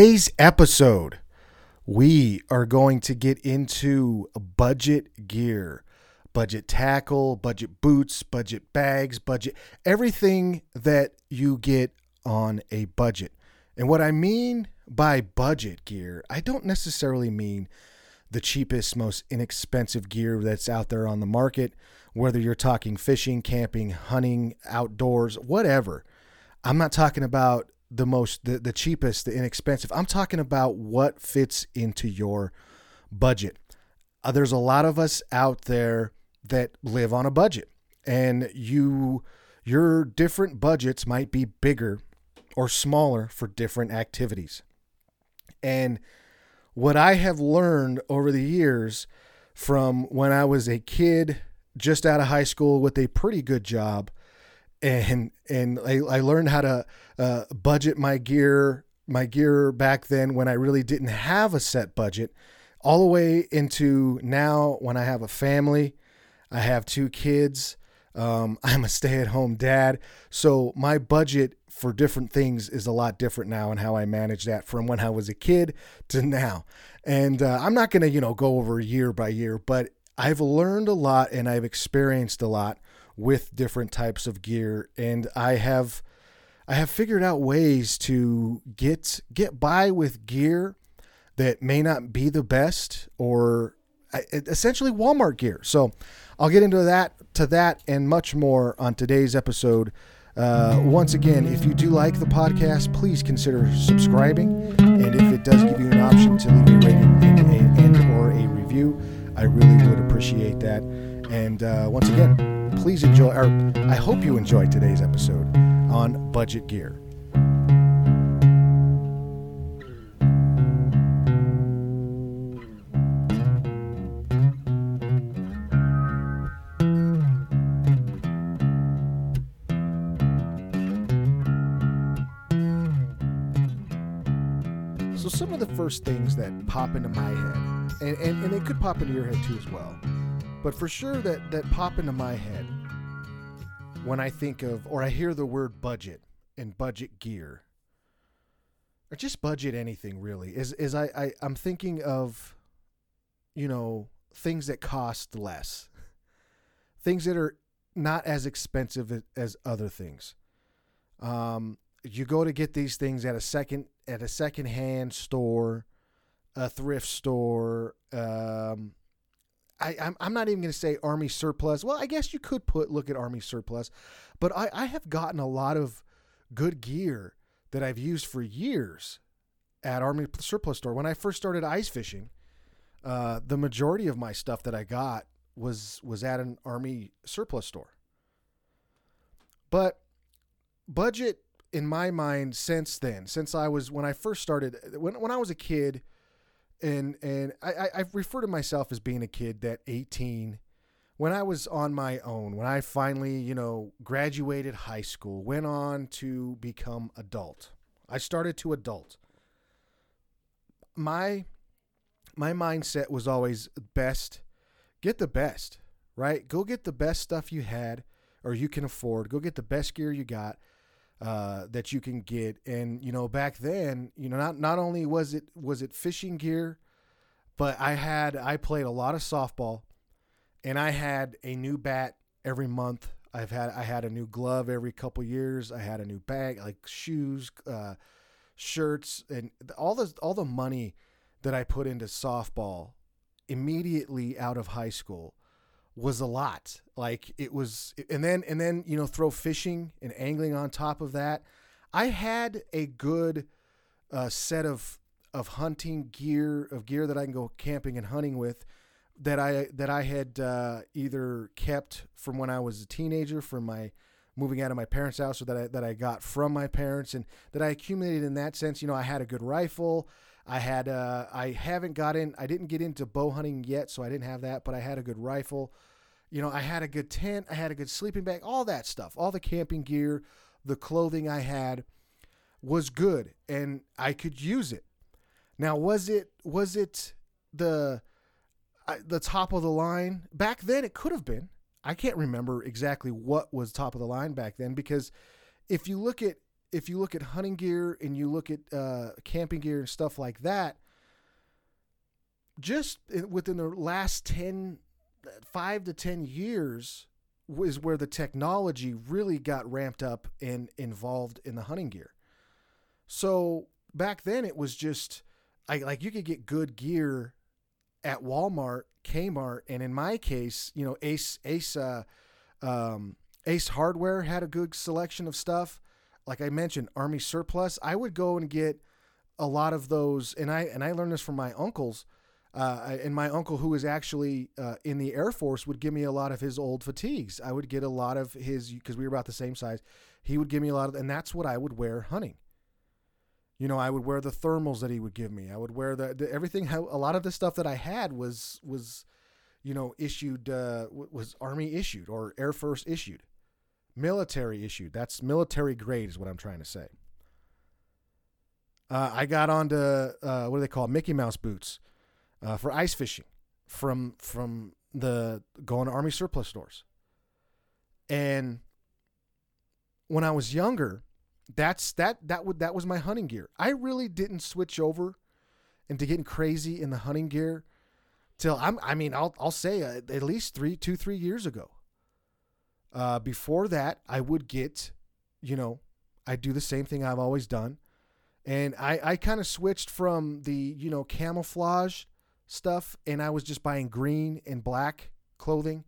Today's episode, we are going to get into budget gear, budget tackle, budget boots, budget bags, budget, everything that you get on a budget. And what I mean by budget gear, I don't necessarily mean the cheapest, most inexpensive gear that's out there on the market, whether you're talking fishing, camping, hunting, outdoors, whatever. I'm not talking about the cheapest, the inexpensive. I'm talking about what fits into your budget. There's a lot of us out there that live on a budget, and your different budgets might be bigger or smaller for different activities. And what I have learned over the years from when I was a kid just out of high school with a pretty good job, And I learned how to budget my gear back then when I really didn't have a set budget, all the way into now when I have a family, I have two kids, I'm a stay-at-home dad. So my budget for different things is a lot different now, and how I manage that from when I was a kid to now. And I'm not going to, go over year by year, but I've learned a lot and I've experienced a lot with different types of gear, and I have figured out ways to get by with gear that may not be the best, or essentially Walmart gear. So I'll get into that and much more on today's episode. Once again, if you do like the podcast, please consider subscribing, and if it does give you an option to leave a rating and or a review, I really would appreciate that. And once again, please enjoy, or I hope you enjoyed today's episode on budget gear. So some of the first things that pop into my head, and they could pop into your head too as well, but for sure that pop into my head when I think of, or I hear the word budget and budget gear, or just budget anything really, I'm thinking of, things that cost less, things that are not as expensive as other things. You go to get these things at a secondhand store, a thrift store, I'm not even going to say Army surplus. Well, I guess you could look at Army surplus, but I have gotten a lot of good gear that I've used for years at Army surplus store. When I first started ice fishing, the majority of my stuff that I got was at an Army surplus store. But budget in my mind since then, when I was a kid. And I refer to myself as being a kid at 18, when I was on my own, when I finally, graduated high school, went on to become adult. I started to adult. My mindset was always best, get the best, right? Go get the best stuff you had or you can afford. Go get the best gear you got. That you can get. And back then, not only was it fishing gear, but I played a lot of softball, and I had a new bat every month. I had a new glove every couple years. I had a new bag, like shoes, shirts, and all the money that I put into softball immediately out of high school was a lot. Like it was, and then, throw fishing and angling on top of that. I had a good set of hunting gear, of gear that I can go camping and hunting with, that I had either kept from when I was a teenager, from my moving out of my parents' house, or that I got from my parents, and that I accumulated in that sense. I had a good rifle. I didn't get into bow hunting yet, so I didn't have that, but I had a good rifle. I had a good tent. I had a good sleeping bag, all that stuff, all the camping gear, the clothing I had was good, and I could use it. Now, was it the top of the line? Back then it could have been. I can't remember exactly what was top of the line back then, because if you look at if you look at hunting gear and you look at camping gear and stuff like that, just within the last 5 to 10 years is where the technology really got ramped up and involved in the hunting gear. So back then it was just like you could get good gear at Walmart, Kmart, and in my case, you know, Ace Hardware had a good selection of stuff. Like I mentioned, Army Surplus. I would go and get a lot of those, and I learned this from my uncles. And my uncle, who is actually in the Air Force, would give me a lot of his old fatigues. I would get a lot of his, because we were about the same size. He would give me a lot of, and that's what I would wear hunting. You know, I would wear the thermals that he would give me. I would wear the everything. A lot of the stuff that I had was, you know, issued, was Army issued or Air Force issued, military issued. That's military grade is what I'm trying to say. I got onto what do they call Mickey Mouse boots. For ice fishing from the going to Army Surplus stores. And when I was younger, that was my hunting gear. I really didn't switch over into getting crazy in the hunting gear till I'll say at least 3 years ago. Before that, I would get, you know, I do the same thing I've always done. And I kind of switched from the, you know, camouflage stuff, and I was just buying green and black clothing,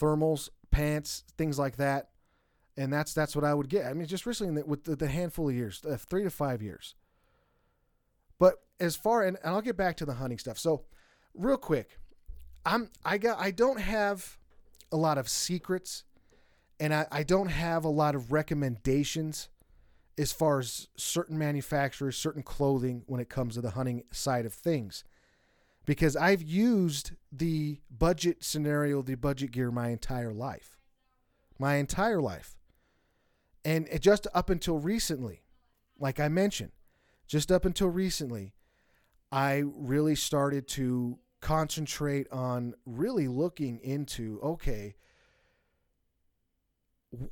thermals, pants, things like that, and that's what I would get. I mean, just recently with the handful of years, 3 to 5 years. But as far and I'll get back to the hunting stuff. So, real quick, I don't have a lot of secrets, and I don't have a lot of recommendations as far as certain manufacturers, certain clothing when it comes to the hunting side of things. Because I've used the budget scenario, the budget gear my entire life. And it just up until recently, like I mentioned, I really started to concentrate on really looking into, okay,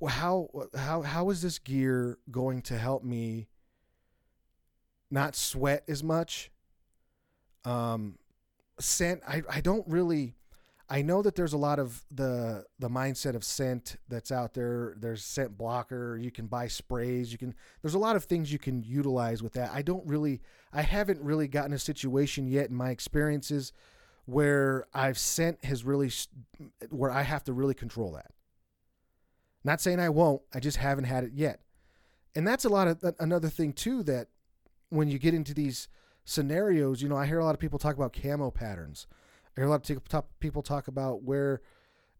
how is this gear going to help me not sweat as much? Scent, I don't really, I know that there's a lot of the mindset of scent that's out there. There's scent blocker. You can buy sprays. There's a lot of things you can utilize with that. I haven't really gotten a situation yet in my experiences where where I have to really control that. Not saying I won't, I just haven't had it yet. And that's another thing too, that when you get into these scenarios, you know, I hear a lot of people talk about camo patterns. I hear a lot of people talk about where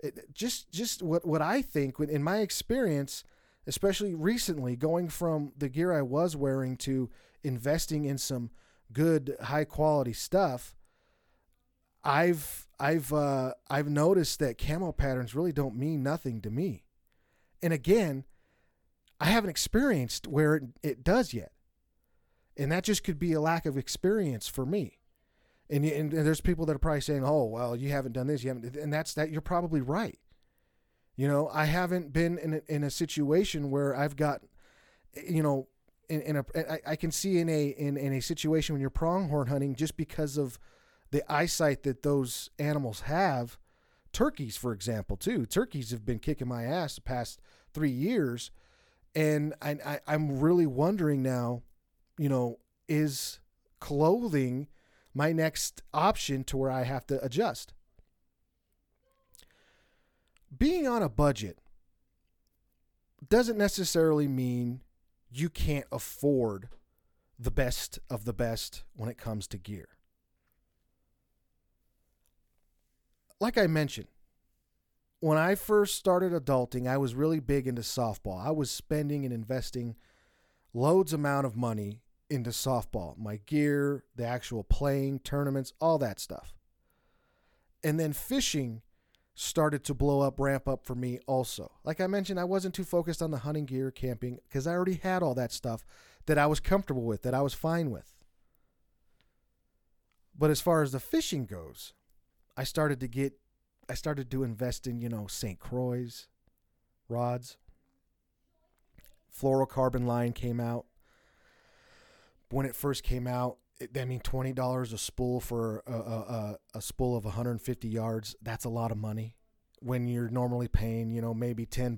it, just what I think in my experience, especially recently, going from the gear I was wearing to investing in some good high quality stuff, I've noticed that camo patterns really don't mean nothing to me. And again, I haven't experienced where it does yet. And that just could be a lack of experience for me. And there's people that are probably saying, oh, well, you haven't done this. And that's that. You're probably right. You know, I haven't been in a situation where I've got, you know, I can see in a situation when you're pronghorn hunting, just because of the eyesight that those animals have. Turkeys, for example, too. Turkeys have been kicking my ass the past 3 years. And I'm really wondering now, you know, is clothing my next option to where I have to adjust? Being on a budget doesn't necessarily mean you can't afford the best of the best when it comes to gear. Like I mentioned, when I first started adulting, I was really big into softball. I was spending and investing loads amount of money into softball, my gear, the actual playing tournaments, all that stuff. And then fishing started to ramp up for me also. Like I mentioned, I wasn't too focused on the hunting gear, camping, because I already had all that stuff that I was comfortable with, that I was fine with. But as far as the fishing goes, I started to invest in, you know, St. Croix rods, Fluorocarbon line came out. When it first came out, $20 a spool for a spool of 150 yards. That's a lot of money when you're normally paying, maybe $10,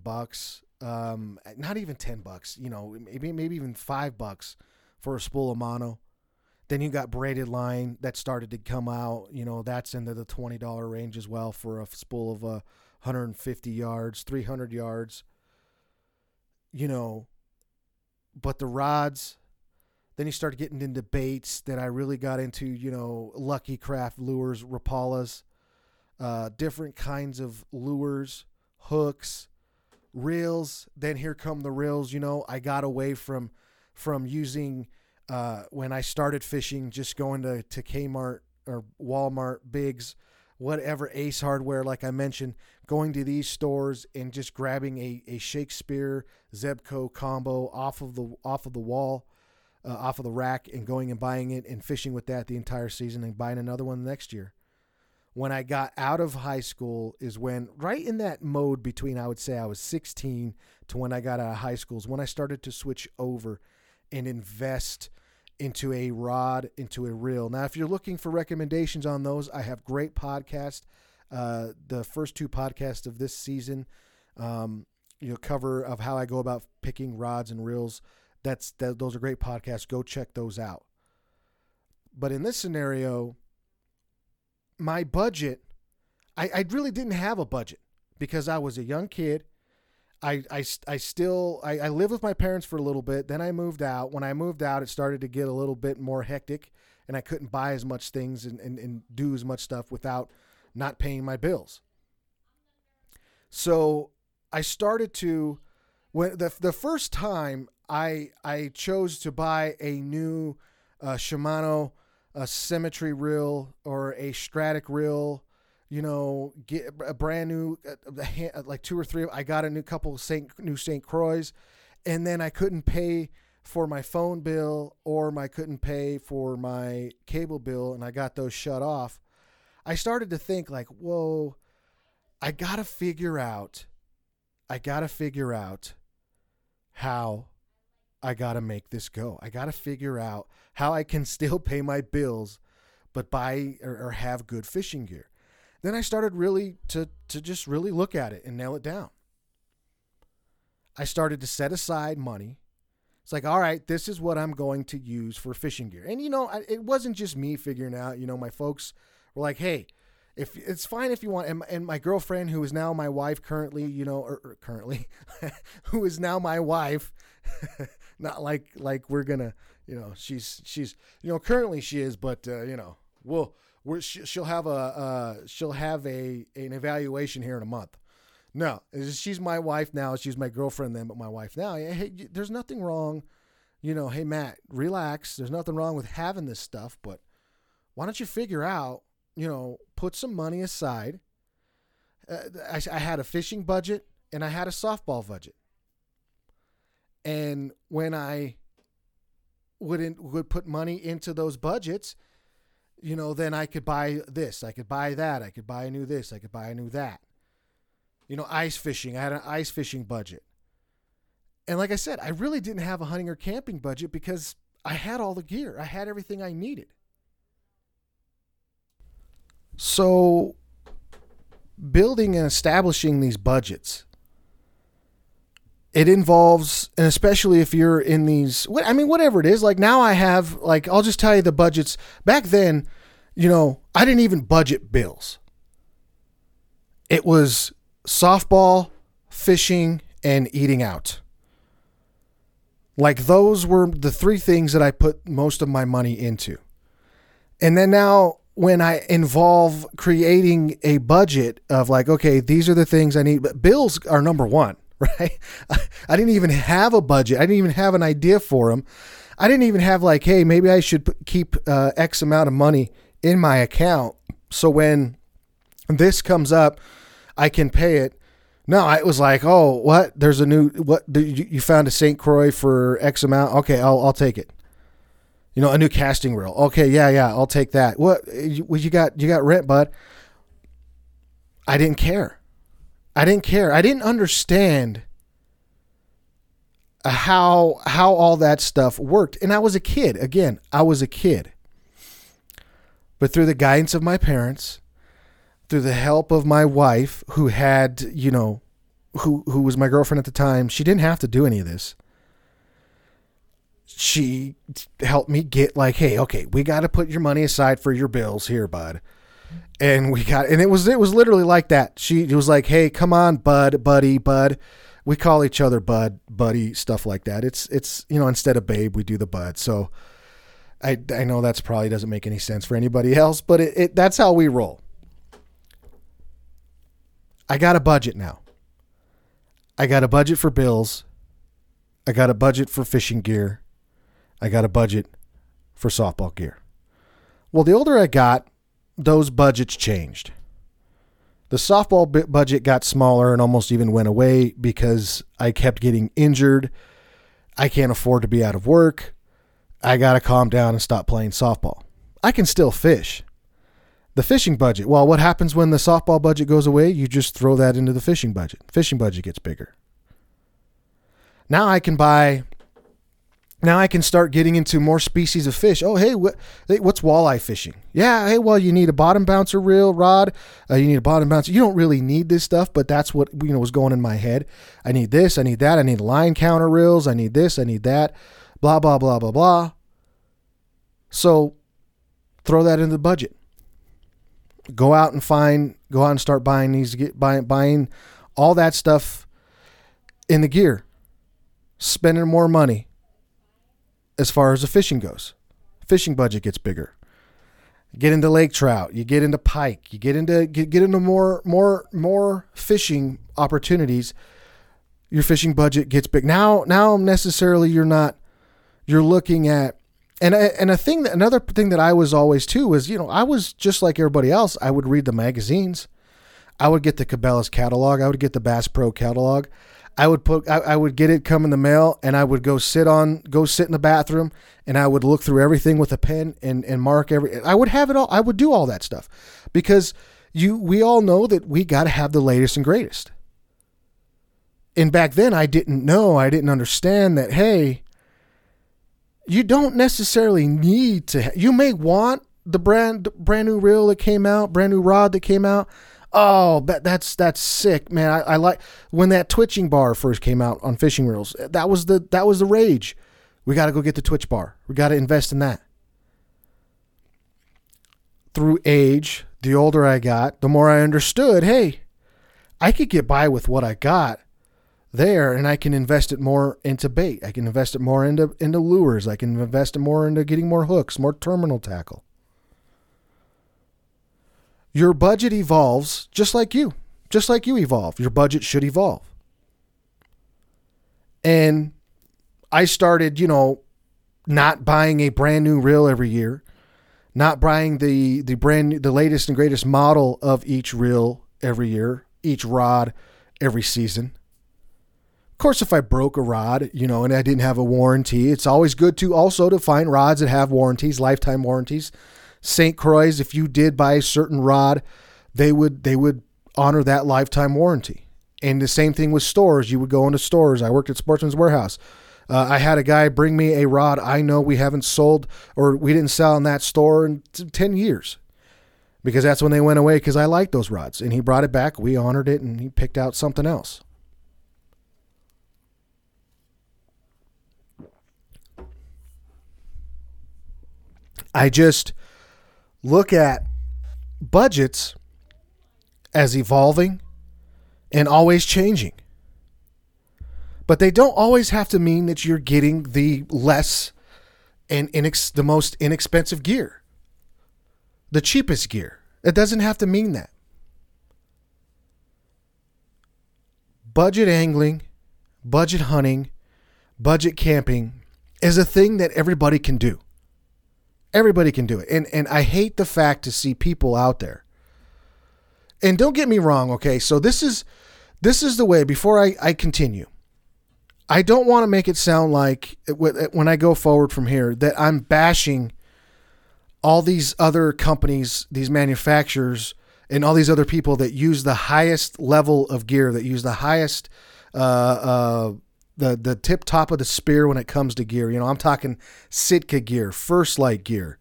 not even $10, maybe even $5 for a spool of mono. Then you got braided line that started to come out, that's into the $20 range as well for a spool of 150 yards, 300 yards, but the rods. Then you start getting into baits that I really got into, Lucky Craft lures, Rapalas, different kinds of lures, hooks, reels. Then here come the reels. I got away from using, when I started fishing, just going to Kmart or Walmart, Biggs, whatever, Ace Hardware, like I mentioned, going to these stores and just grabbing a Shakespeare Zebco combo off of the wall. Off of the rack and going and buying it and fishing with that the entire season and buying another one next year. When I got out of high school is when, right in that mode between, I would say I was 16 to when I got out of high school, is when I started to switch over and invest into a rod, into a reel. Now, if you're looking for recommendations on those, I have great podcasts. The first two podcasts of this season, cover of how I go about picking rods and reels. Those are great podcasts. Go check those out. But in this scenario, my budget, I really didn't have a budget because I was a young kid. I lived with my parents for a little bit. Then I moved out. When I moved out, it started to get a little bit more hectic and I couldn't buy as much things and do as much stuff without not paying my bills. So I started to, when the first time I chose to buy a new Shimano Symmetry reel or a Stratic reel, get a brand new, like two or three. I got a new couple of St. Croix, and then I couldn't pay for my phone bill or I couldn't pay for my cable bill, and I got those shut off. I started to think like, whoa, I got to figure out how I got to make this go. I got to figure out how I can still pay my bills, but buy or have good fishing gear. Then I started really to just really look at it and nail it down. I started to set aside money. It's like, all right, this is what I'm going to use for fishing gear. And, it wasn't just me figuring out, my folks were like, hey, if it's fine if you want, and my girlfriend, who is now my wife currently, who is now my wife, not like we're gonna, she's currently she is, but she'll have an evaluation here in a month. No, she's my wife now. She's my girlfriend then, but my wife now. Hey, there's nothing wrong, Hey Matt, relax. There's nothing wrong with having this stuff, but why don't you figure out? Put some money aside. I had a fishing budget and I had a softball budget. And when I would put money into those budgets, then I could buy this, I could buy that, I could buy a new this, I could buy a new that. Ice fishing, I had an ice fishing budget. And like I said, I really didn't have a hunting or camping budget because I had all the gear. I had everything I needed. So building and establishing these budgets, it involves, and especially if you're in these, whatever it is, like now I have, like, I'll just tell you the budgets. Back then, I didn't even budget bills. It was softball, fishing, and eating out. Like those were the three things that I put most of my money into. And then now, when I involve creating a budget of like, okay, these are the things I need, but bills are number one, right? I didn't even have a budget. I didn't even have an idea for them. I didn't even have like, hey, maybe I should keep X amount of money in my account. So when this comes up, I can pay it. No, it was like, oh, what? There's a new, what? You found a St. Croix for X amount. Okay. I'll take it. A new casting reel. Okay, yeah, I'll take that. What? You got rent, bud. I didn't understand how all that stuff worked. And I was a kid. Again, I was a kid. But through the guidance of my parents, through the help of my wife, who had, you know, who was my girlfriend at the time, she didn't have to do any of this. She helped me get like, hey, okay, we got to put your money aside for your bills here, bud. And we got, and it was literally like that. She was like, hey, come on, bud, buddy, bud. We call each other bud, buddy, stuff like that. It's, you know, instead of babe, we do the bud. So I know that's probably doesn't make any sense for anybody else, but that's how we roll. I got a budget now. I got a budget for bills. I got a budget for fishing gear. I got a budget for softball gear. Well, the older I got, those budgets changed. The softball budget got smaller and almost even went away because I kept getting injured. I can't afford to be out of work. I got to calm down and stop playing softball. I can still fish. The fishing budget. Well, what happens when the softball budget goes away? You just throw that into the fishing budget. Fishing budget gets bigger. Now I can start getting into more species of fish. Oh, hey, what's walleye fishing? Yeah, hey, well, you need a bottom bouncer reel, rod. You need a bottom bouncer. You don't really need this stuff, but that's what, you know, was going in my head. I need this. I need that. I need line counter reels. I need this. I need that. Blah, blah, blah, blah, blah. So throw that into the budget. Go out and start buying these, buying all that stuff in the gear. Spending more money. As far as the fishing goes, fishing budget gets bigger. You get into lake trout, you get into pike, you get into more fishing opportunities. Your fishing budget gets big. Now necessarily you're looking at, another thing that I was always too was, you know, I was just like everybody else. I would read the magazines. I would get the Cabela's catalog. I would get the Bass Pro catalog. I would get it come in the mail, and I would go sit in the bathroom, and I would look through everything with a pen and mark I would have it all. I would do all that stuff because we all know that we got to have the latest and greatest. And back then I didn't understand that, hey, you don't necessarily need to, you may want the brand new reel that came out, brand new rod that came out. Oh, that's sick, man. I like when that twitching bar first came out on fishing reels. That was the rage. We got to go get the twitch bar. We got to invest in that. Through age, the older I got, the more I understood, hey, I could get by with what I got there, and I can invest it more into bait. I can invest it more into lures. I can invest it more into getting more hooks, more terminal tackle. Your budget evolves just like you evolve. Your budget should evolve. And I started, you know, not buying a brand new reel every year, not buying the latest and greatest model of each reel every year, each rod every season. Of course, if I broke a rod, you know, and I didn't have a warranty, it's always good to also to find rods that have warranties, lifetime warranties. St. Croix, if you did buy a certain rod, they would honor that lifetime warranty. And the same thing with stores. You would go into stores. I worked at Sportsman's Warehouse. I had a guy bring me a rod I know we didn't sell in that store in 10 years because that's when they went away because I liked those rods. And he brought it back. We honored it, and he picked out something else. I just look at budgets as evolving and always changing. But they don't always have to mean that you're getting the less and the most inexpensive gear, the cheapest gear. It doesn't have to mean that. Budget angling, budget hunting, budget camping is a thing that everybody can do. Everybody can do it. And I hate the fact to see people out there. And don't get me wrong, okay? So this is the way, before I continue, I don't want to make it sound like when I go forward from here that I'm bashing all these other companies, these manufacturers, and all these other people that use the highest level of gear, that use the highest the tip top of the spear when it comes to gear. You know, I'm talking Sitka gear, First Light gear,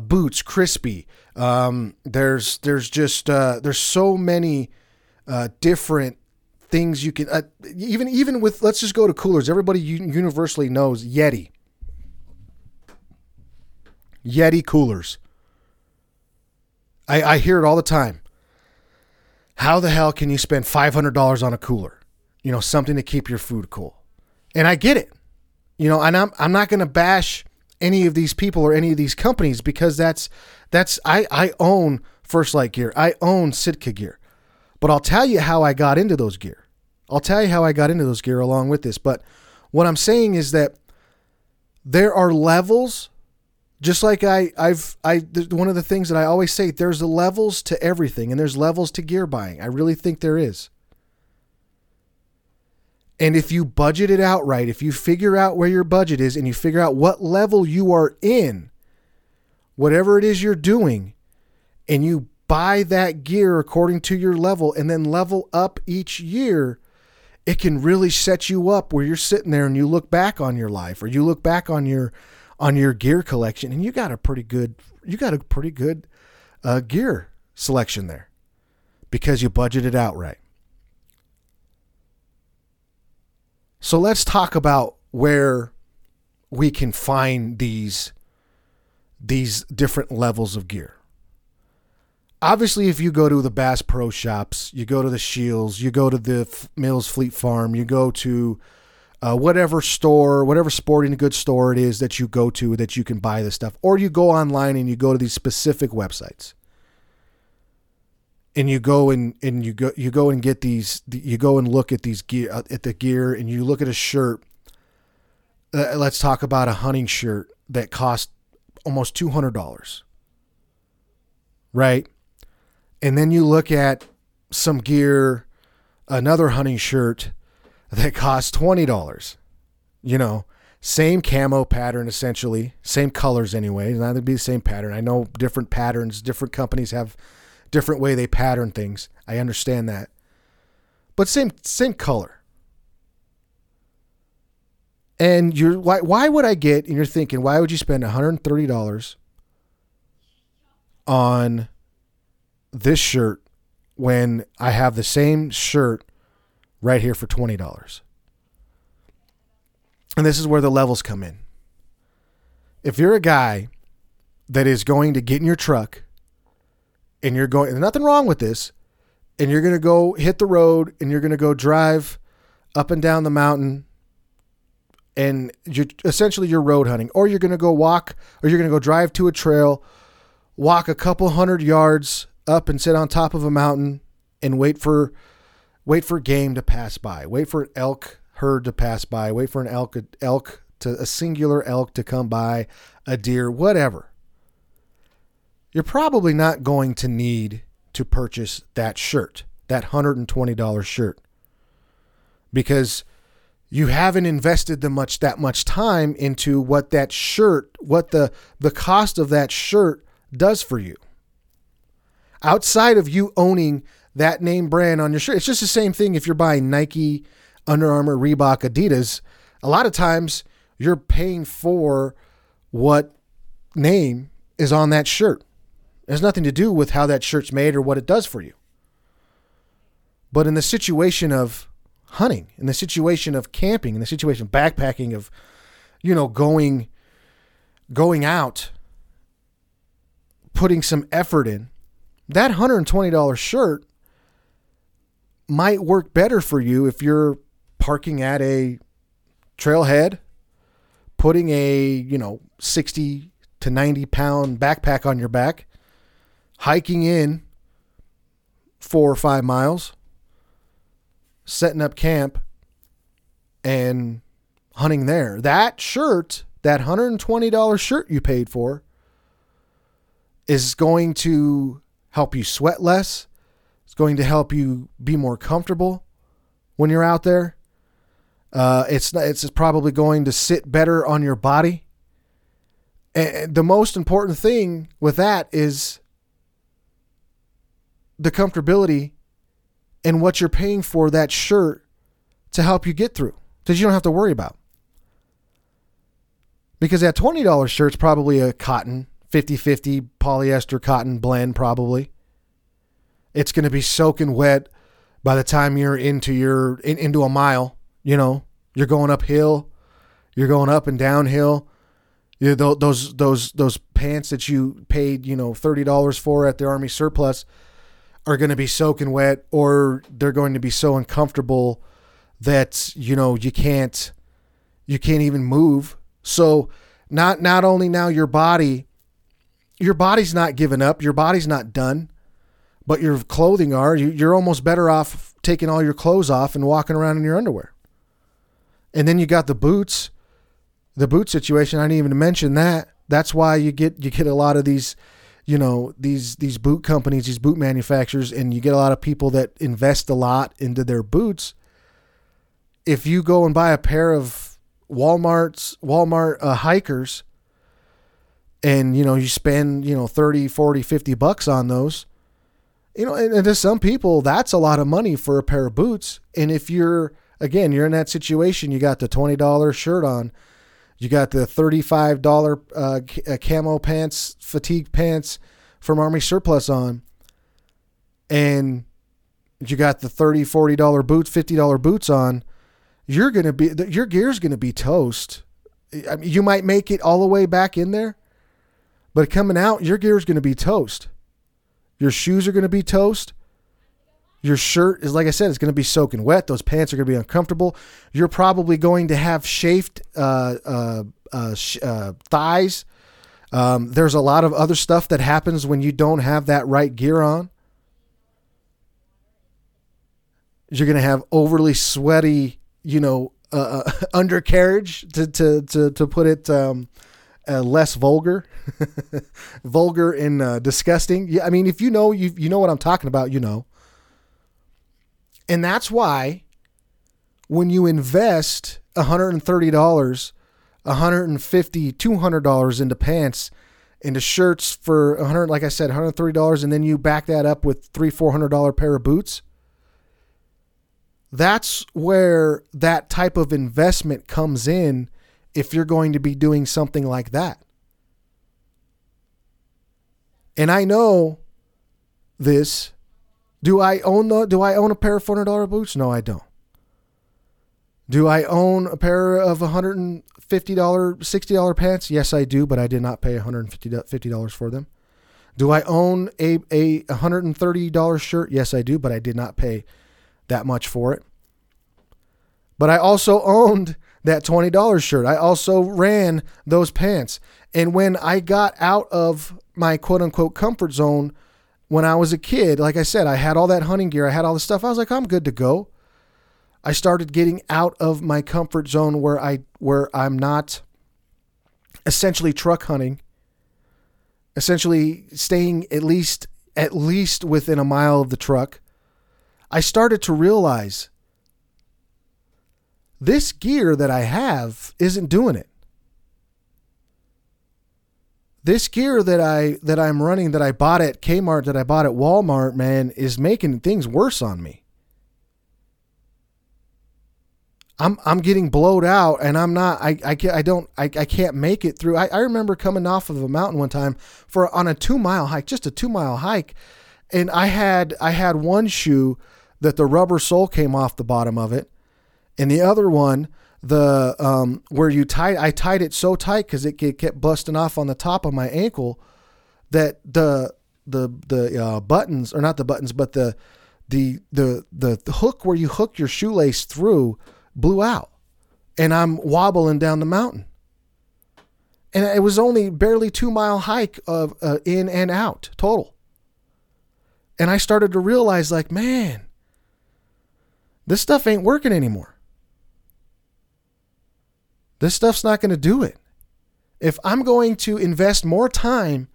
boots, Crispy. There's so many different things you can even with. Let's just go to coolers. Everybody universally knows Yeti coolers. I hear it all the time. How the hell can you spend $500 on a cooler? You know, something to keep your food cool. And I get it. You know, and I'm not going to bash any of these people or any of these companies, because that's I own First Light gear. I own Sitka gear. But I'll tell you how I got into those gear. I'll tell you how I got into those gear along with this. But what I'm saying is that there are levels. Just like one of the things that I always say, there's the levels to everything, and there's levels to gear buying. I really think there is. And if you budget it out right, if you figure out where your budget is and you figure out what level you are in, whatever it is you're doing, and you buy that gear according to your level and then level up each year, it can really set you up where you're sitting there and you look back on your life, or you look back on your gear collection, and you got a pretty good gear selection there, because you budget it out right. So let's talk about where we can find these different levels of gear. Obviously, if you go to the Bass Pro Shops, you go to the Shields, you go to the Mills Fleet Farm, you go to whatever store, whatever sporting goods store it is that you go to that you can buy this stuff, or you go online and you go to these specific websites, and you go and look at the gear, and you look at a shirt. Let's talk about a hunting shirt that cost almost $200, right? And then you look at some gear, another hunting shirt that costs $20, you know, same camo pattern, essentially same colors anyway. It's not going to be the same pattern. I know different patterns, different companies have different way they pattern things. I understand that, but same color. And you're, why would I get, and you're thinking, why would you spend $130 on this shirt when I have the same shirt right here for $20. And this is where the levels come in. If you're a guy that is going to get in your truck and you're going, and there's nothing wrong with this, and you're going to go hit the road and you're going to go drive up and down the mountain, and you're road hunting, or you're going to go walk, or you're going to go drive to a trail, walk a couple 100 yards up and sit on top of a mountain and wait for game to pass by, wait for an elk herd to pass by, wait for an singular elk to come by, a deer, whatever. You're probably not going to need to purchase that shirt, that $120 shirt, because you haven't invested that much time into what the cost of that shirt does for you. Outside of you owning that name brand on your shirt, it's just the same thing. If you're buying Nike, Under Armour, Reebok, Adidas, a lot of times you're paying for what name is on that shirt. It has nothing to do with how that shirt's made or what it does for you. But in the situation of hunting, in the situation of camping, in the situation of backpacking, of, you know, going out, putting some effort in, that $120 shirt might work better for you if you're parking at a trailhead, putting a, you know, 60 to 90 pound backpack on your back, hiking in 4 or 5 miles, setting up camp and hunting there. That shirt, that $120 shirt you paid for, is going to help you sweat less. It's going to help you be more comfortable when you're out there. It's probably going to sit better on your body. And the most important thing with that is the comfortability and what you're paying for that shirt to help you get through. that you don't have to worry about. Because that $20 shirt's probably a cotton, 50-50 polyester cotton blend probably. It's going to be soaking wet by the time you're into a mile. You know, you're going uphill, you're going up and downhill. You know, those pants that you paid, you know, $30 for at the Army surplus are going to be soaking wet, or they're going to be so uncomfortable that, you know, you can't even move. So not only now your body's not giving up, your body's not done, but your clothing are. You're almost better off taking all your clothes off and walking around in your underwear. And then you got the boots, the boot situation. I didn't even mention that. That's why you get a lot of these, you know, these boot companies, these boot manufacturers, and you get a lot of people that invest a lot into their boots. If you go and buy a pair of Walmart hikers, and you know you spend, you know, $30, $40, $50 on those, you know, and to some people that's a lot of money for a pair of boots. And if you're in that situation, you got the $20 shirt on, you got the $35 camo pants, fatigue pants from Army surplus on, and you got the $30, $40 boots, $50 boots on, your gear's going to be toast. I mean, you might make it all the way back in there, but coming out, your gear's going to be toast. Your shoes are going to be toast. Your shirt is, like I said, it's going to be soaking wet. Those pants are going to be uncomfortable. You're probably going to have chafed thighs. There's a lot of other stuff that happens when you don't have that right gear on. You're going to have overly sweaty, you know, undercarriage, to put it less vulgar and disgusting. Yeah, I mean, if you know, you know what I'm talking about, you know. And that's why when you invest $130, $150, $200 into pants, into shirts for $100, like I said, $130, and then you back that up with $300-$400 pair of boots. That's where that type of investment comes in if you're going to be doing something like that. And I know this. Do I own a pair of $400 boots? No, I don't. Do I own a pair of $150, $60 pants? Yes, I do, but I did not pay $150 for them. Do I own a $130 shirt? Yes, I do, but I did not pay that much for it. But I also owned that $20 shirt. I also ran those pants. And when I got out of my quote unquote comfort zone when I was a kid, like I said, I had all that hunting gear, I had all this stuff. I was like, I'm good to go. I started getting out of my comfort zone where I'm not essentially truck hunting, essentially staying at least within a mile of the truck. I started to realize this gear that I have isn't doing it. This gear that I'm running, that I bought at Kmart, that I bought at Walmart, man, is making things worse on me. I'm getting blowed out, and I'm not. I can't make it through. I remember coming off of a mountain one time on a 2 mile hike, just a 2 mile hike, and I had one shoe that the rubber sole came off the bottom of it. And the other one, I tied it so tight because it kept busting off on the top of my ankle that the buttons, or not the buttons, but the hook where you hook your shoelace through blew out, and I'm wobbling down the mountain. And it was only barely 2 mile hike of in and out total. And I started to realize, like, man, this stuff ain't working anymore. This stuff's not going to do it. If I'm going to invest more time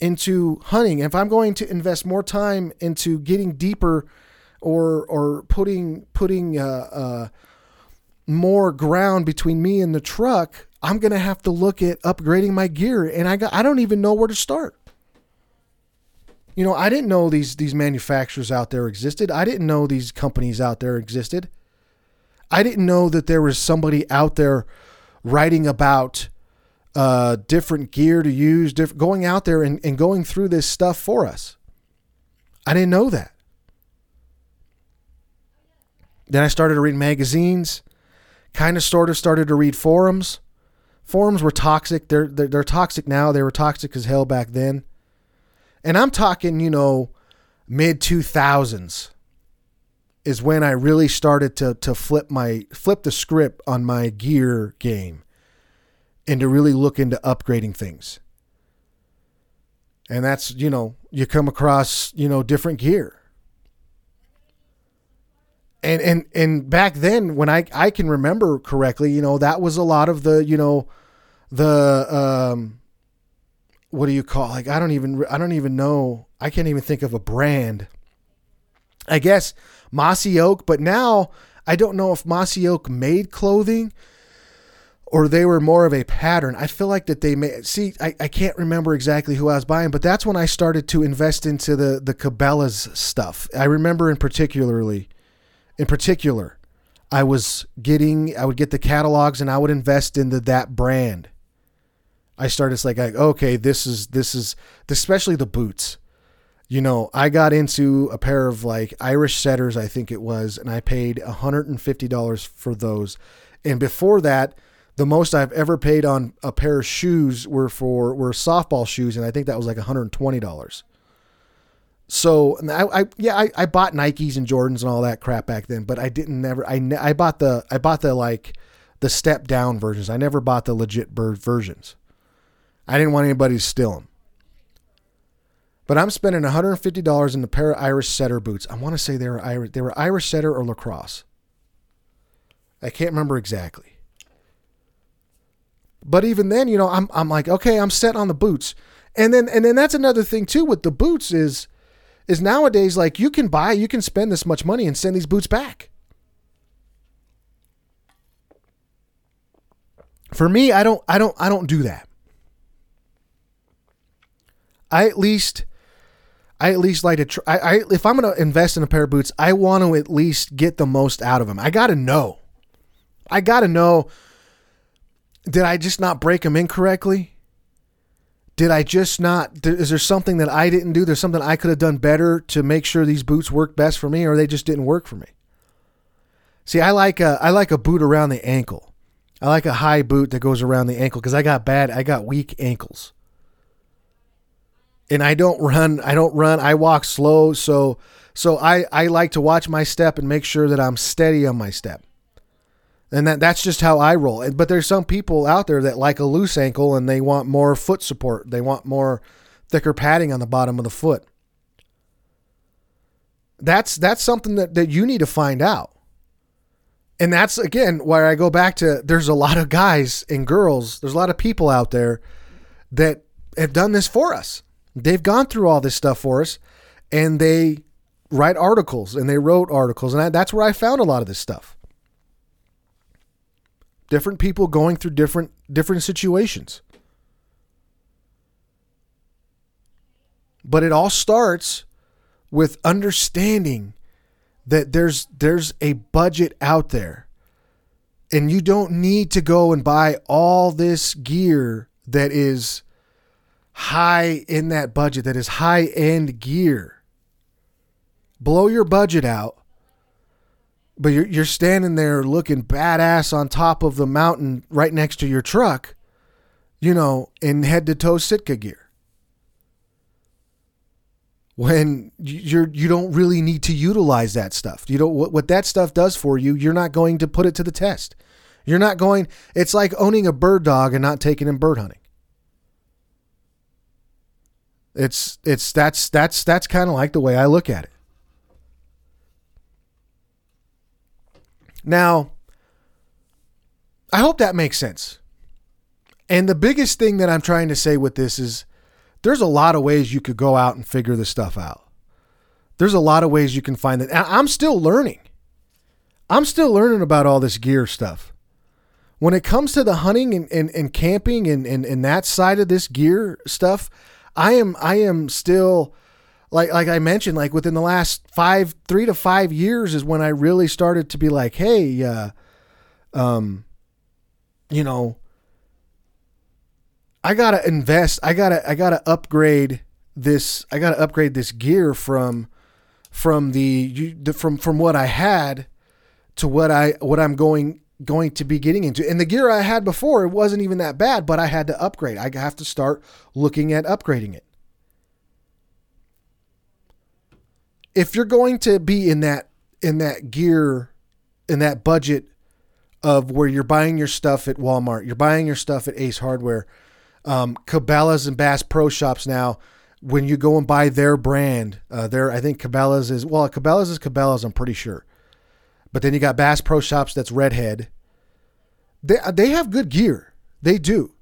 into hunting, if I'm going to invest more time into getting deeper or putting more ground between me and the truck, I'm going to have to look at upgrading my gear. And I don't even know where to start. You know, I didn't know these manufacturers out there existed. I didn't know these companies out there existed. I didn't know that there was somebody out there writing about different gear to use, going out there and going through this stuff for us. I didn't know that. Then I started to read magazines, kind of sort of started to read forums. Forums were toxic. They're toxic now. They were toxic as hell back then. And I'm talking, you know, mid-2000s is when I really started to flip the script on my gear game and to really look into upgrading things. And that's, you know, you come across, you know, different gear. And back then, when I can remember correctly, you know, that was a lot of the, you know, the, what do you call, like, I don't even know. I can't even think of a brand, I guess Mossy Oak. But now I don't know if Mossy Oak made clothing or they were more of a pattern. I feel like that they made, see, I can't remember exactly who I was buying, but that's when I started to invest into the Cabela's stuff. I remember in particular, I would get the catalogs and I would invest into that brand. I started like, okay, this is, especially the boots. You know, I got into a pair of like Irish setters, I think it was, and I paid $150 for those. And before that, the most I've ever paid on a pair of shoes were softball shoes. And I think that was like $120. So I bought Nikes and Jordans and all that crap back then, but I bought the step down versions. I never bought the legit bird versions. I didn't want anybody to steal them, but I'm spending $150 in a pair of Irish setter boots. I want to say they were Irish setter or lacrosse. I can't remember exactly, but even then, you know, I'm like, okay, I'm set on the boots. And then that's another thing too, with the boots is nowadays, like you can spend this much money and send these boots back. For me, I don't do that. I at least like to try. If I'm going to invest in a pair of boots, I want to at least get the most out of them. I got to know. Did I just not break them incorrectly? Did I just not? Is there something that I didn't do? There's something I could have done better to make sure these boots work best for me, or they just didn't work for me. See, I like a boot around the ankle. I like a high boot that goes around the ankle because I got weak ankles, and I don't run. I walk slow, so I like to watch my step and make sure that I'm steady on my step. And that's just how I roll. But there's some people out there that like a loose ankle and they want more foot support. They want more thicker padding on the bottom of the foot. That's something that you need to find out. And that's, again, where I go back to, there's a lot of guys and girls, there's a lot of people out there that have done this for us. They've gone through all this stuff for us, and they write articles, and they wrote articles. And that's where I found a lot of this stuff. Different people going through different situations. But it all starts with understanding that there's a budget out there, and you don't need to go and buy all this gear that is high in that budget, that is high-end gear. Blow your budget out. But you're standing there looking badass on top of the mountain right next to your truck, you know, in head-to-toe Sitka gear, when you don't really need to utilize that stuff. You don't, what that stuff does for you, you're not going to put it to the test. You're not going. It's like owning a bird dog and not taking him bird hunting. That's kind of like the way I look at it. Now, I hope that makes sense. And the biggest thing that I'm trying to say with this is there's a lot of ways you could go out and figure this stuff out. There's a lot of ways you can find that. I'm still learning. I'm still learning about all this gear stuff. When it comes to the hunting and camping and that side of this gear stuff, I am still... Like I mentioned, like within the last 3 to 5 years is when I really started to be like, hey, you know, I got to invest. I got to upgrade this gear from what I had to what I'm going to be getting into. And the gear I had before, it wasn't even that bad, but I had to upgrade. I have to start looking at upgrading it. If you're going to be in that gear, in that budget of where you're buying your stuff at Walmart, you're buying your stuff at Ace Hardware, Cabela's and Bass Pro Shops now, when you go and buy their brand, I think Cabela's, I'm pretty sure. But then you got Bass Pro Shops, that's Redhead. They have good gear. They do.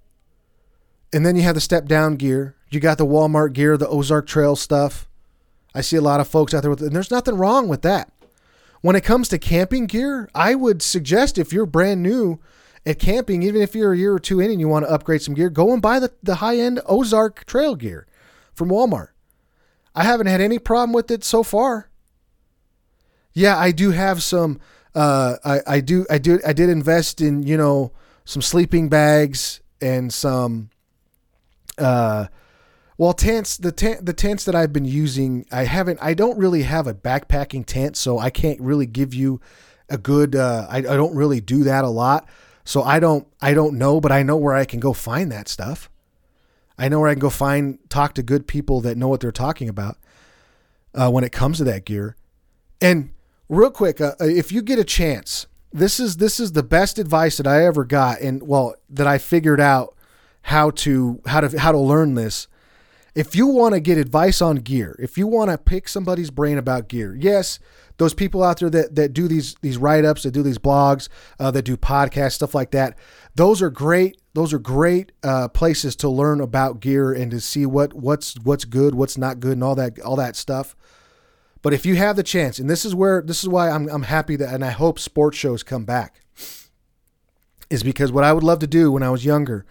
And then you have the step down gear. You got the Walmart gear, the Ozark Trail stuff. I see a lot of folks out there with it, and there's nothing wrong with that. When it comes to camping gear, I would suggest if you're brand new at camping, even if you're a year or two in and you want to upgrade some gear, go and buy the high-end Ozark Trail gear from Walmart. I haven't had any problem with it so far. Yeah, I do have some, I did invest in, you know, some sleeping bags and some, tents, the tents that I've been using, I don't really have a backpacking tent, so I can't really give you a good, I don't really do that a lot. So I don't know, but I know where I can go find that stuff. I know where I can go talk to good people that know what they're talking about, when it comes to that gear. And real quick, if you get a chance, this is the best advice that I ever got. And that I figured out how to learn this. If you want to get advice on gear, if you want to pick somebody's brain about gear, yes, those people out there that do these write-ups, that do these blogs, that do podcasts, stuff like that, those are great. Those are great places to learn about gear and to see what's good, what's not good, and all that stuff. But if you have the chance, and this is why I'm happy that, and I hope sports shows come back, is because what I would love to do when I was younger,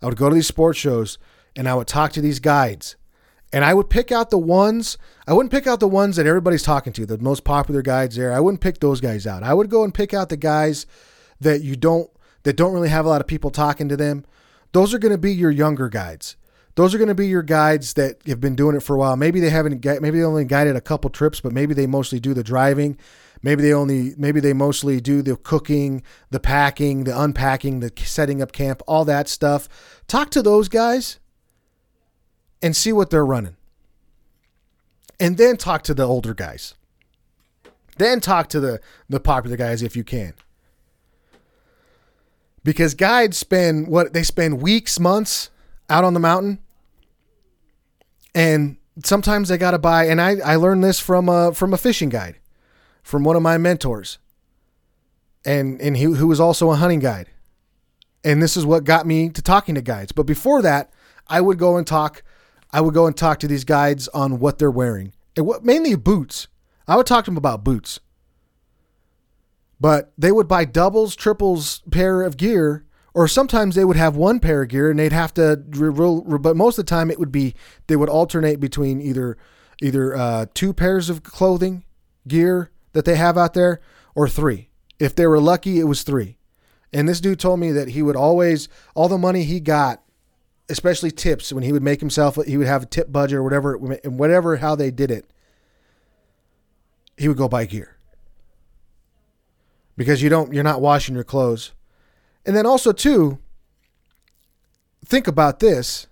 I would go to these sports shows. And I would talk to these guides, and I would pick out the ones. I wouldn't pick out the ones that everybody's talking to, the most popular guides there. I wouldn't pick those guys out. I would go and pick out the guys that don't really have a lot of people talking to them. Those are going to be your younger guides. Those are going to be your guides that have been doing it for a while. Maybe they only guided a couple trips, but maybe they mostly do the driving. Maybe they mostly do the cooking, the packing, the unpacking, the setting up camp, all that stuff. Talk to those guys and see what they're running. And then talk to the older guys. Then talk to the popular guys if you can. Because guides spend weeks, months out on the mountain. And sometimes they got to buy. And I learned this from a fishing guide, from one of my mentors. And he who was also a hunting guide. And this is what got me to talking to guides. But before that, I would go and talk to these guides on what they're wearing, and mainly boots. I would talk to them about boots, but they would buy doubles, triples pair of gear, or sometimes they would have one pair of gear and they'd have to, but most of the time they would alternate between either two pairs of clothing gear that they have out there, or three. If they were lucky, it was three. And this dude told me that he would always, all the money he got, especially tips, when he would make himself, he would have a tip budget or whatever, and whatever, how they did it, he would go buy gear, because you're not washing your clothes. And then also too, think about this.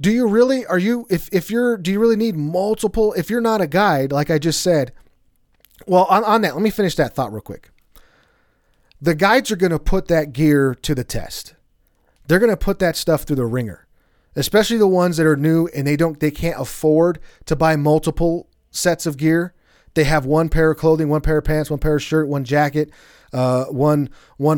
Do you really need multiple, if you're not a guide, like I just said, on that, let me finish that thought real quick. The guides are going to put that gear to the test. They're going to put that stuff through the ringer, especially the ones that are new and they can't afford to buy multiple sets of gear. They have one pair of clothing, one pair of pants, one pair of shirt, one jacket, one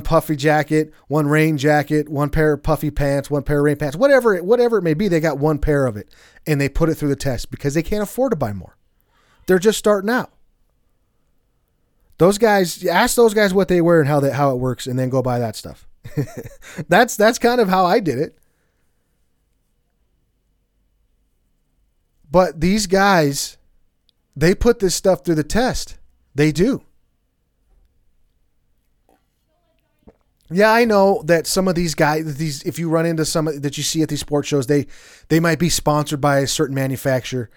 puffy jacket, one rain jacket, one pair of puffy pants, one pair of rain pants, whatever it may be. They got one pair of it and they put it through the test because they can't afford to buy more. They're just starting out. Those guys, ask those guys what they wear and how it works, and then go buy that stuff. That's kind of how I did it. But these guys, they put this stuff through the test. They do. Yeah, I know that some of these guys, if you run into some that you see at these sports shows, they might be sponsored by a certain manufacturer.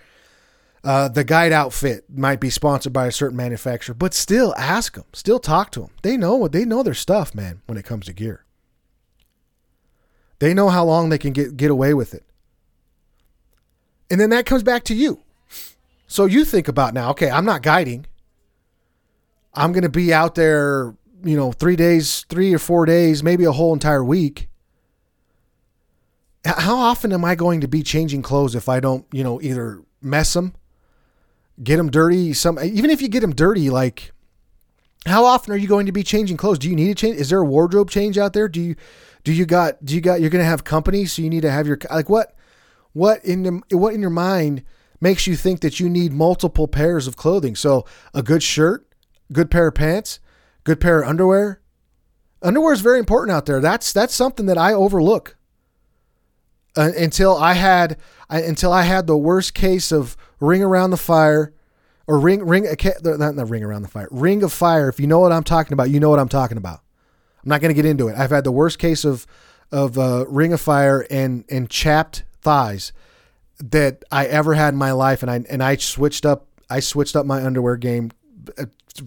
The guide outfit might be sponsored by a certain manufacturer, but still ask them, still talk to them. They know their stuff, man, when it comes to gear. They know how long they can get away with it. And then that comes back to you. So you think about now, okay, I'm not guiding. I'm going to be out there, 3 days, 3 or 4 days, maybe a whole entire week. How often am I going to be changing clothes if I don't, either mess them, get them dirty? Even if you get them dirty, like, how often are you going to be changing clothes? Do you need a change? Is there a wardrobe change out there? Do you got you're going to have company, so you need to have your, like, what in your mind makes you think that you need multiple pairs of clothing? So a good shirt, good pair of pants, good pair of underwear. Underwear is very important out there. That's something that I overlook. Until I had the worst case of ring around the fire, or ring of fire. If you know what I'm talking about, you know what I'm talking about. I'm not going to get into it. I've had the worst case of ring of fire and chapped thighs that I ever had in my life, and I switched up my underwear game.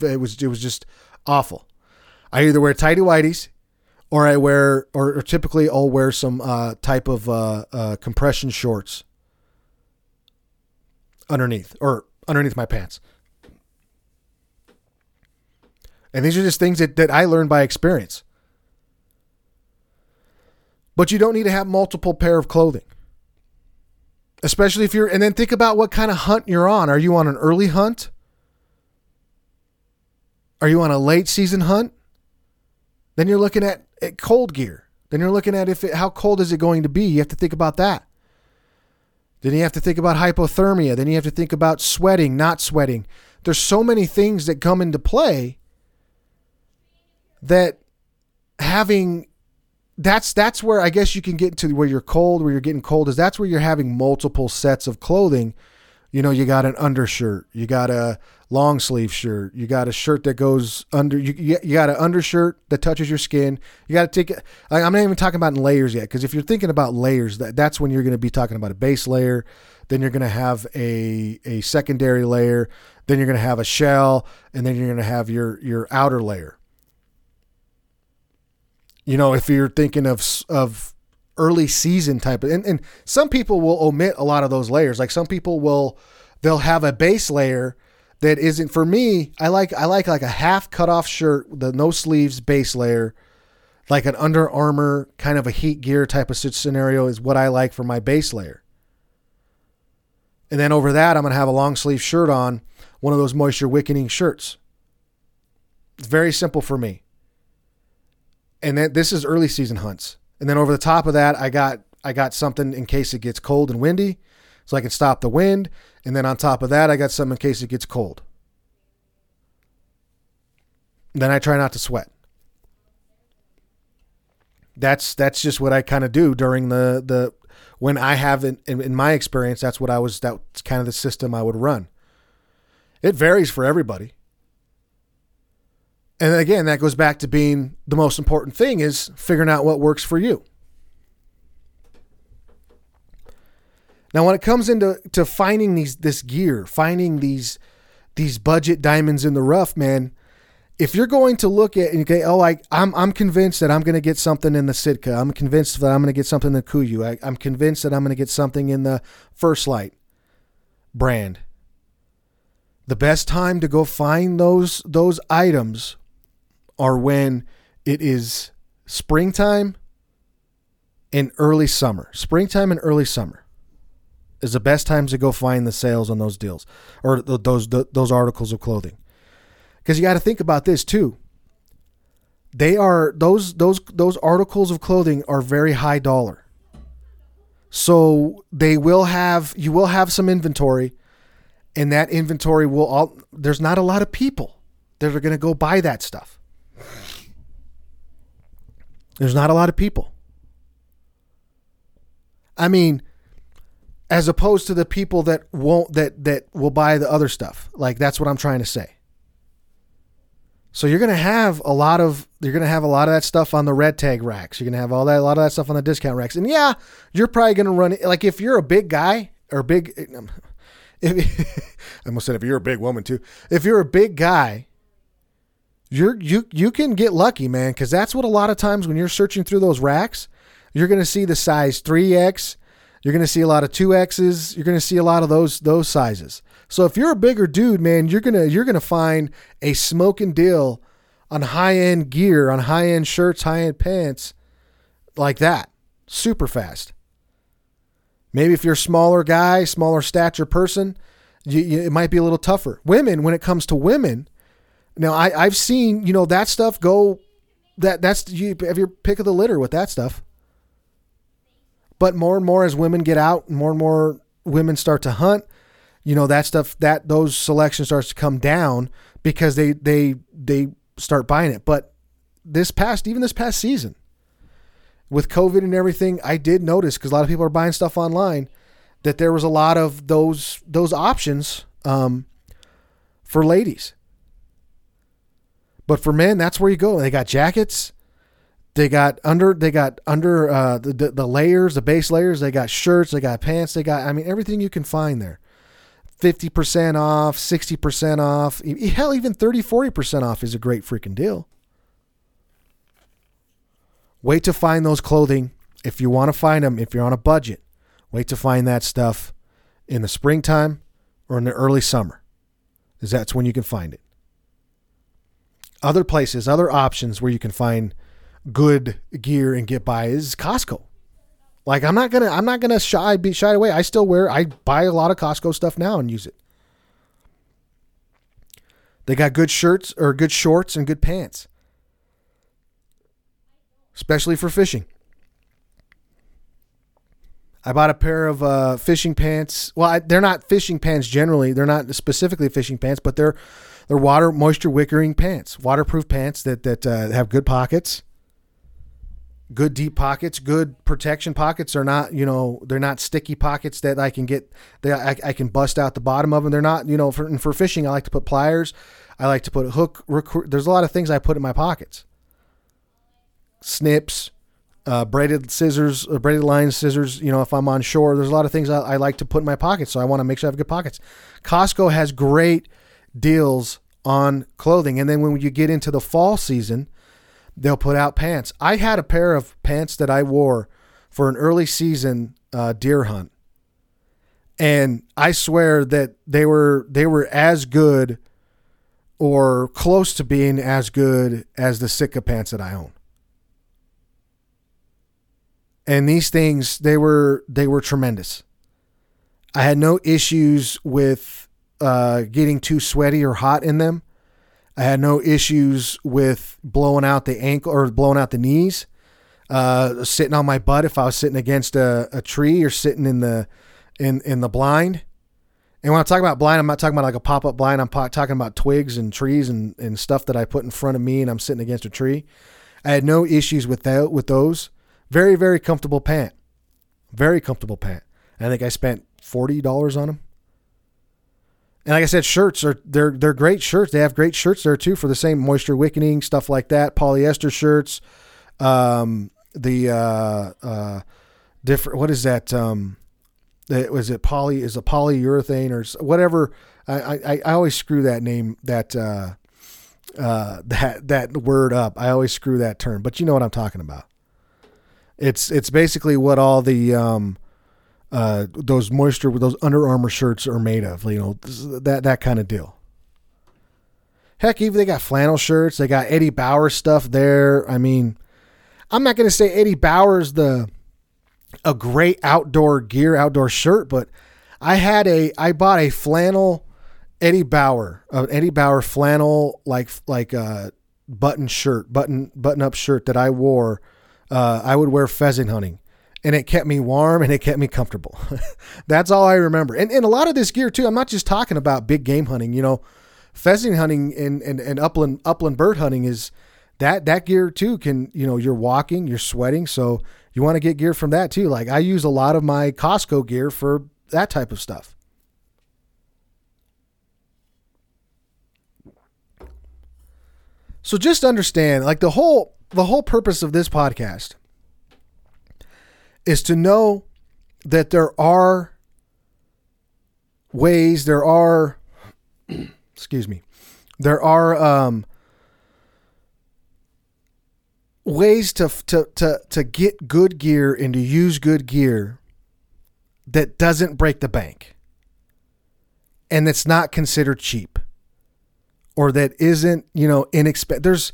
It was just awful. I either wear tighty whities, or typically I'll wear some type of compression shorts underneath my pants. And these are just things that I learned by experience. But you don't need to have multiple pair of clothing, especially if you're. And then think about what kind of hunt you're on. Are you on an early hunt? Are you on a late season hunt? Then you're looking at cold gear. Then you're looking at how cold is it going to be? You have to think about that. Then you have to think about hypothermia. Then you have to think about sweating, not sweating. There's so many things that come into play that that's where I guess you can get to where you're getting cold is that's where you're having multiple sets of clothing. You got an undershirt, you got a long sleeve shirt, you got a shirt that goes under, you got an undershirt that touches your skin. You got to take it. I'm not even talking about in layers yet. Cause if you're thinking about layers, that's when you're going to be talking about a base layer. Then you're going to have a secondary layer. Then you're going to have a shell, and then you're going to have your outer layer. If you're thinking of early season type of, and some people will omit a lot of those layers. Like some people they'll have a base layer that isn't, for me, I like a half cut off shirt, the no sleeves base layer, like an Under Armour kind of a heat gear type of scenario is what I like for my base layer. And then over that, I'm going to have a long sleeve shirt on, one of those moisture wickening shirts. It's very simple for me. And then this is early season hunts. And then over the top of that, I got something in case it gets cold and windy, so I can stop the wind. And then on top of that, I got something in case it gets cold. Then I try not to sweat. That's just what I kind of do during the when I have in my experience. That's kind of the system I would run. It varies for everybody. And again, that goes back to being the most important thing is figuring out what works for you. Now, when it comes into finding this gear, finding these budget diamonds in the rough, man, if you're going to look at and okay, I'm convinced that I'm going to get something in the Sitka. I'm convinced that I'm going to get something in the Kuyu. I'm convinced that I'm going to get something in the First Light brand. The best time to go find those items are when it is springtime and early summer. Springtime and early summer is the best times to go find the sales on those deals or those articles of clothing. Because you got to think about this too. They are those articles of clothing are very high dollar. So you will have some inventory, and that inventory there's not a lot of people that are going to go buy that stuff. There's not a lot of people. I mean, as opposed to the people that will buy the other stuff. Like, that's what I'm trying to say. So you're going to have a lot of that stuff on the red tag racks. You're going to have a lot of that stuff on the discount racks. And yeah, you're probably going to run, like, if you're a big guy or I almost said if you're a big woman too, if you're a big guy, you can get lucky, man. Cause that's what a lot of times when you're searching through those racks, you're going to see the size 3X. You're going to see a lot of 2Xs. You're going to see a lot of those sizes. So if you're a bigger dude, man, you're going to find a smoking deal on high-end gear, on high-end shirts, high-end pants like that, super fast. Maybe if you're a smaller guy, smaller stature person, it might be a little tougher. Women, when it comes to women, now I've seen, you know, that stuff go, that's you have your pick of the litter with that stuff. But more and more as women get out, more and more women start to hunt, you know, that stuff, that those selections starts to come down because they start buying it. But this past season with COVID and everything, I did notice, because a lot of people are buying stuff online, that there was a lot of those options for ladies. But for men, that's where you go. They got jackets. They got under the layers, the base layers. They got shirts. They got pants. They got, I mean, everything you can find there. 50% off, 60% off. Hell, even 30, 40% off is a great freaking deal. Wait to find those clothing if you want to find them, if you're on a budget. Wait to find that stuff in the springtime or in the early summer, because that's when you can find it. Other places, other options where you can find good gear and get by is Costco. Like, I'm not gonna shy away. I buy a lot of Costco stuff now and use it. They got good shirts or good shorts and good pants, especially for fishing. I bought a pair of fishing pants. Well, they're not fishing pants generally. They're not specifically fishing pants, but they're water moisture wicking pants, waterproof pants that have good pockets. Good deep pockets, good protection pockets. Are not, you know, they're not sticky pockets that I can get. I can bust out the bottom of them. They're not, you know, for fishing, I like to put pliers. I like to put a hook. There's a lot of things I put in my pockets. Snips, braided scissors, braided line scissors. You know, if I'm on shore, there's a lot of things I like to put in my pockets. So I want to make sure I have good pockets. Costco has great deals on clothing. And then when you get into the fall season, they'll put out pants. I had a pair of pants that I wore for an early season deer hunt, and I swear that they were as good or close to being as good as the Sitka pants that I own. And these things, they were tremendous. I had no issues with getting too sweaty or hot in them. I had no issues with blowing out the ankle or blowing out the knees, sitting on my butt if I was sitting against a tree or sitting in the blind. And when I talk about blind, I'm not talking about like a pop-up blind. I'm talking about twigs and trees and stuff that I put in front of me and I'm sitting against a tree. I had no issues with those. Very, very comfortable pant. Very comfortable pant. I think I spent $40 on them. And like I said, shirts they're great shirts. They have great shirts there too for the same moisture wicking stuff like that. Polyester shirts, different. What is that? Was it poly? Is a polyurethane or whatever? I always screw that name that word up. I always screw that term, but you know what I'm talking about. It's basically what all the those moisture with those Under Armour shirts are made of, you know, that kind of deal. Heck, even they got flannel shirts. They got Eddie Bauer stuff there. I mean, I'm not going to say Eddie Bauer's a great outdoor shirt, but I bought a flannel Eddie Bauer flannel, like a button up shirt that I wore. I would wear pheasant hunting. And it kept me warm and it kept me comfortable. That's all I remember. And a lot of this gear too, I'm not just talking about big game hunting, you know, pheasant hunting and upland bird hunting is that gear too can, you know, you're walking, you're sweating. So you want to get gear from that too. Like I use a lot of my Costco gear for that type of stuff. So just understand, like, the whole purpose of this podcast is to know that there are ways, there are, excuse me, there are ways to get good gear and to use good gear that doesn't break the bank and that's not considered cheap or that isn't, you know, inexpensive. There's